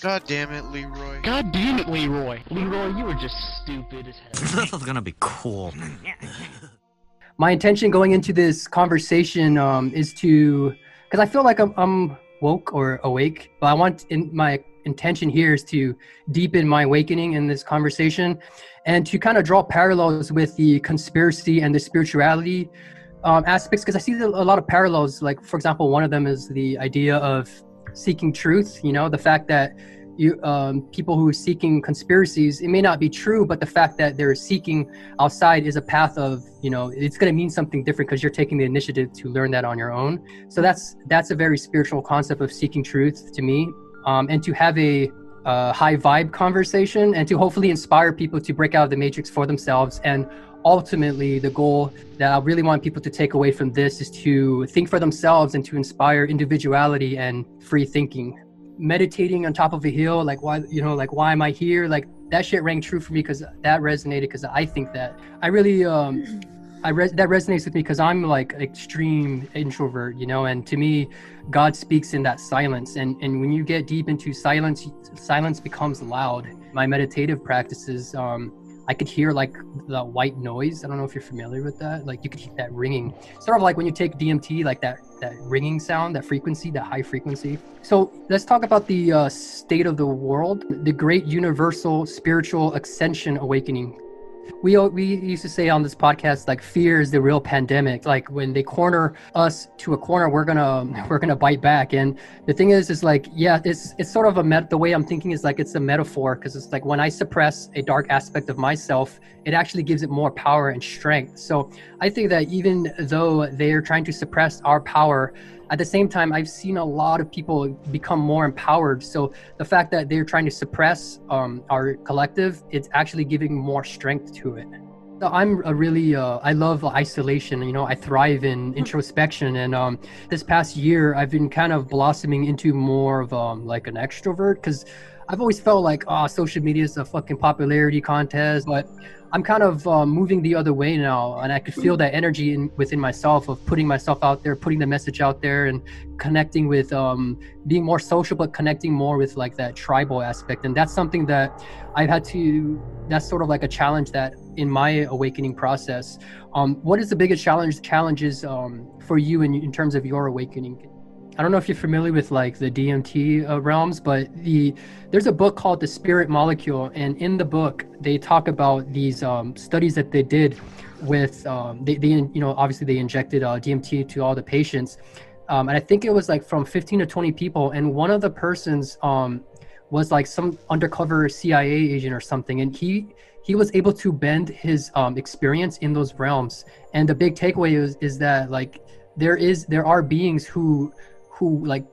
God damn it, Leroy. God damn it, Leroy. Leroy, you were just stupid as hell. This is gonna be cool. My intention going into this conversation is to, because I feel like I'm woke or awake, but I want my intention here is to deepen my awakening in this conversation and to kind of draw parallels with the conspiracy and the spirituality aspects, because I see a lot of parallels. Like, for example, one of them is the idea of seeking truth, you know, the fact that you people who are seeking conspiracies, it may not be true, but the fact that they're seeking outside is a path of, you know, it's going to mean something different because you're taking the initiative to learn that on your own. So that's a very spiritual concept of seeking truth to me, and to have a high vibe conversation and to hopefully inspire people to break out of the matrix for themselves. And ultimately, the goal that I really want people to take away from this is to think for themselves and to inspire individuality and free thinking. Meditating on top of a hill, like, why, you know, like, why am I here? Like, that shit rang true for me because that resonated, because I think that I really, that resonates with me because I'm like an extreme introvert, you know, and to me, God speaks in that silence. And when you get deep into silence, silence becomes loud. My meditative practices, I could hear like the white noise. I don't know if you're familiar with that. Like, you could hear that ringing, sort of like when you take DMT, like that ringing sound, that frequency, that high frequency. So let's talk about the state of the world, the great universal spiritual ascension awakening. We used to say on this podcast, like, fear is the real pandemic. Like, when they corner us to a corner, we're gonna bite back. And the thing is like, yeah, it's sort of the way I'm thinking is like, it's a metaphor, because it's like when I suppress a dark aspect of myself, it actually gives it more power and strength. So I think that even though they are trying to suppress our power, at the same time, I've seen a lot of people become more empowered. So the fact that they're trying to suppress our collective, it's actually giving more strength to it. So I'm a really, I love isolation, you know, I thrive in introspection. And this past year, I've been kind of blossoming into more of like an extrovert, because I've always felt like, oh, social media is a fucking popularity contest, but I'm kind of moving the other way now, and I could feel that energy within myself of putting myself out there, putting the message out there, and connecting with being more social, but connecting more with like that tribal aspect. And that's something that I've had to, that's sort of like a challenge that in my awakening process. What is the biggest challenges for you in terms of your awakening? I don't know if you're familiar with like the DMT realms, but there's a book called The Spirit Molecule, and in the book they talk about these studies that they did with they you know, obviously they injected DMT to all the patients, and I think it was like from 15 to 20 people, and one of the persons was like some undercover CIA agent or something, and he was able to bend his experience in those realms. And the big takeaway is that like there are beings who like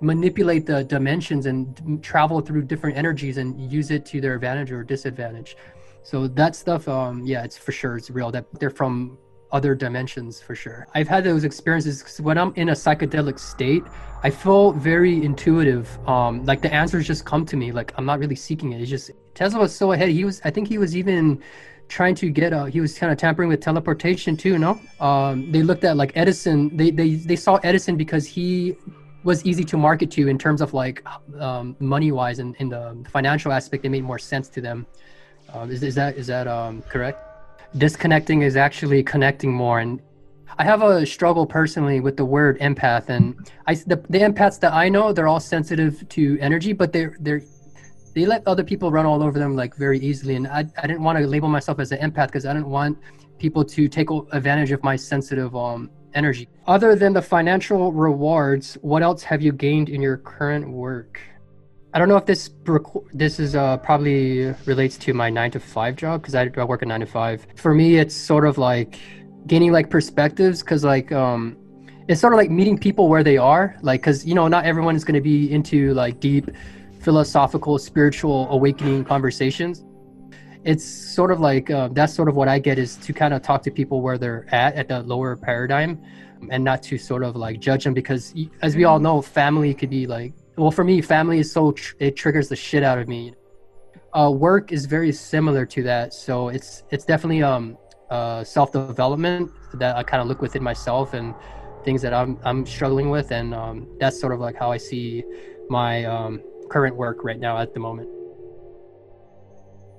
manipulate the dimensions and travel through different energies and use it to their advantage or disadvantage. So that stuff, yeah, it's for sure, it's real, that they're from other dimensions for sure. I've had those experiences because when I'm in a psychedelic state, I feel very intuitive. Like the answers just come to me, like I'm not really seeking it. It's just, Tesla was so ahead. I think he was even trying to get he was kind of tampering with teleportation too, no? They looked at like Edison, they saw Edison because he was easy to market to in terms of like money-wise, and in the financial aspect, it made more sense to them. Is that correct? Disconnecting is actually connecting more. And I have a struggle personally with the word empath, and the empaths that I know, they're all sensitive to energy, but they let other people run all over them like very easily. And I didn't want to label myself as an empath because I didn't want people to take advantage of my sensitive energy. Other than the financial rewards, what else have you gained in your current work? I don't know if this is probably relates to my 9-to-5 job, because I work a 9-to-5. For me, it's sort of like gaining like perspectives, because like, it's sort of like meeting people where they are. Like, because, you know, not everyone is going to be into like deep philosophical, spiritual awakening conversations. It's sort of like, that's sort of what I get, is to kind of talk to people where they're at the lower paradigm, and not to sort of like judge them, because as we all know, family could be like, well, for me, family is so, it triggers the shit out of me. Work is very similar to that. So it's definitely self-development that I kind of look within myself and things that I'm struggling with. And that's sort of like how I see my current work right now at the moment.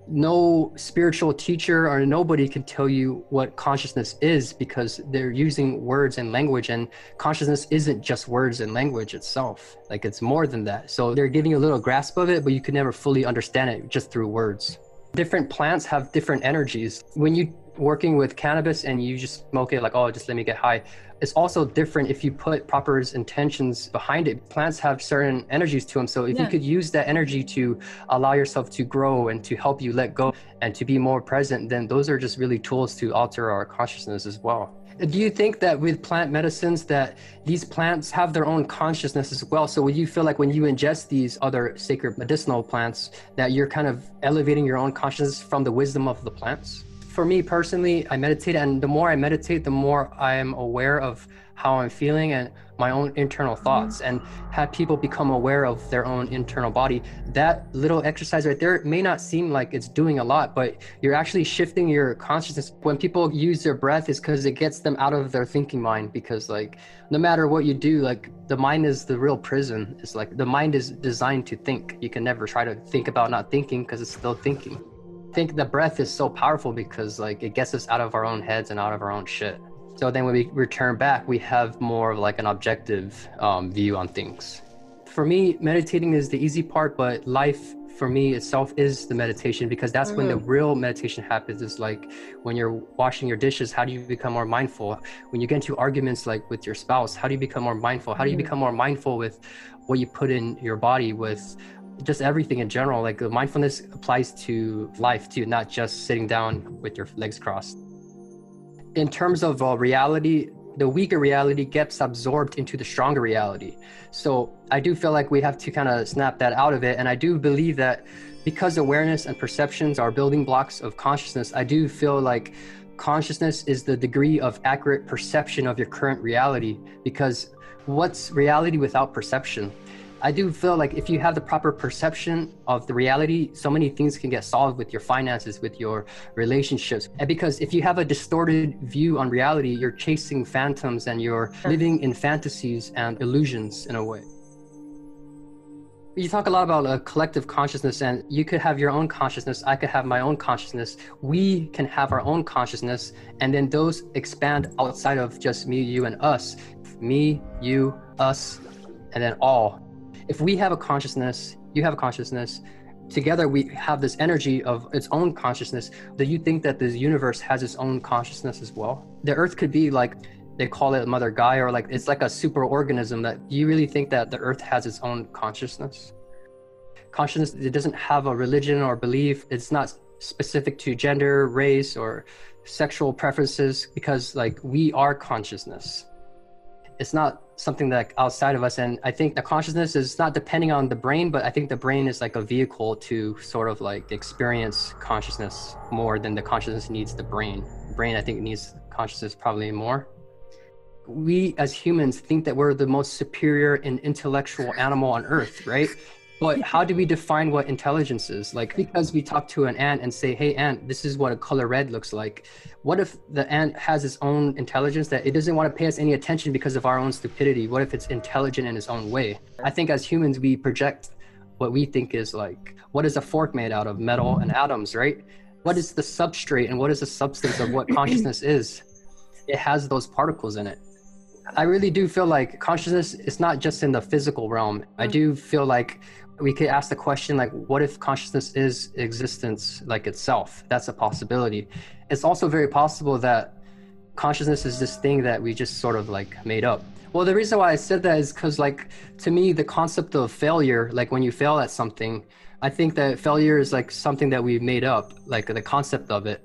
No spiritual teacher or nobody can tell you what consciousness is, because they're using words and language, and consciousness isn't just words and language itself. Like, it's more than that. So they're giving you a little grasp of it, but you can never fully understand it just through words. Different plants have different energies. When you're working with cannabis and you just smoke it like, oh, just let me get high, it's also different if you put proper intentions behind it. Plants have certain energies to them. So if you could use that energy to allow yourself to grow and to help you let go and to be more present, then those are just really tools to alter our consciousness as well. Do you think that with plant medicines that these plants have their own consciousness as well? So would you feel like when you ingest these other sacred medicinal plants that you're kind of elevating your own consciousness from the wisdom of the plants? For me personally, I meditate, and the more I meditate, the more I am aware of how I'm feeling and my own internal thoughts, and have people become aware of their own internal body. That little exercise right there may not seem like it's doing a lot, but you're actually shifting your consciousness. When people use their breath, it's because it gets them out of their thinking mind, because like no matter what you do, like the mind is the real prison. It's like the mind is designed to think. You can never try to think about not thinking, because it's still thinking. I think the breath is so powerful because like it gets us out of our own heads and out of our own shit. So then when we return back, we have more of like an objective view on things. For me, meditating is the easy part, but life for me itself is the meditation, because that's when the real meditation happens. Is like when you're washing your dishes, how do you become more mindful? When you get into arguments like with your spouse, how do you become more mindful? How do you become more mindful with what you put in your body, with just everything in general? Like mindfulness applies to life too, not just sitting down with your legs crossed. In terms of reality, the weaker reality gets absorbed into the stronger reality. So I do feel like we have to kind of snap that out of it. And I do believe that because awareness and perceptions are building blocks of consciousness, I do feel like consciousness is the degree of accurate perception of your current reality, because what's reality without perception? I do feel like if you have the proper perception of the reality, so many things can get solved with your finances, with your relationships. And because if you have a distorted view on reality, you're chasing phantoms and you're living in fantasies and illusions in a way. You talk a lot about a collective consciousness, and you could have your own consciousness. I could have my own consciousness. We can have our own consciousness. And then those expand outside of just me, you, and us. Me, you, us, and then all. If we have a consciousness, you have a consciousness, together we have this energy of its own consciousness. Do you think that the universe has its own consciousness as well? The earth could be like, they call it Mother Gaia, or like it's like a super organism. That you really think that the earth has its own consciousness? Consciousness, it doesn't have a religion or belief. It's not specific to gender, race, or sexual preferences, because like we are consciousness. It's not something that outside of us. And I think the consciousness is not depending on the brain, but I think the brain is like a vehicle to sort of like experience consciousness more than the consciousness needs the brain. The brain, I think, needs consciousness probably more. We as humans think that we're the most superior and intellectual animal on earth, right? But how do we define what intelligence is? Like, because we talk to an ant and say, hey, ant, this is what a color red looks like. What if the ant has its own intelligence that it doesn't want to pay us any attention because of our own stupidity? What if it's intelligent in its own way? I think as humans, we project what we think is like, what is a fork made out of? Metal and atoms, right? What is the substrate and what is the substance of what consciousness is? It has those particles in it. I really do feel like consciousness is not just in the physical realm. I do feel like we could ask the question, like, what if consciousness is existence like itself? That's a possibility. It's also very possible that consciousness is this thing that we just sort of like made up. Well, the reason why I said that is because, like, to me, the concept of failure, like when you fail at something, I think that failure is like something that we made up, like the concept of it.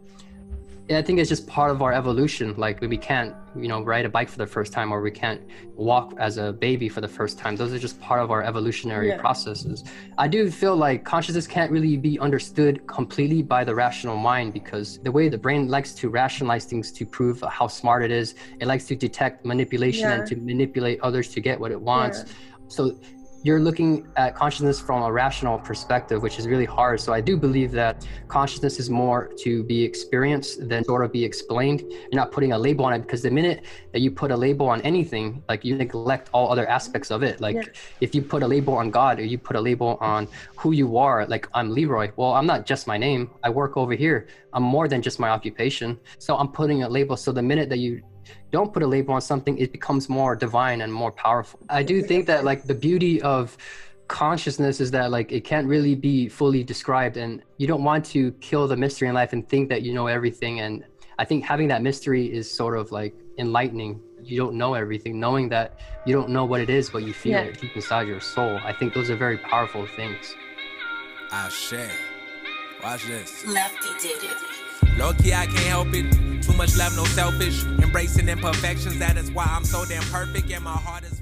And I think it's just part of our evolution. Like we can't, you know, ride a bike for the first time, or we can't walk as a baby for the first time. Those are just part of our evolutionary processes. I do feel like consciousness can't really be understood completely by the rational mind, because the way the brain likes to rationalize things to prove how smart it is, it likes to detect manipulation and to manipulate others to get what it wants. So you're looking at consciousness from a rational perspective, which is really hard. So I do believe that consciousness is more to be experienced than sort of be explained. You're not putting a label on it, because the minute that you put a label on anything, like, you neglect all other aspects of it. Like, if you put a label on God, or you put a label on who you are, like, I'm Leroy. Well, I'm not just my name. I work over here. I'm more than just my occupation. So I'm putting a label. So the minute that you don't put a label on something, it becomes more divine and more powerful. I do think that, like, the beauty of consciousness is that, like, it can't really be fully described, and you don't want to kill the mystery in life and think that you know everything. And I think having that mystery is sort of like enlightening. You don't know everything. Knowing that you don't know what it is, but you feel it deep inside your soul. I think those are very powerful things. Ah, shit. Watch this. Lefty did it. Low-key, I can't help it. Too much love, no selfish. Embracing imperfections, that is why I'm so damn perfect, and my heart is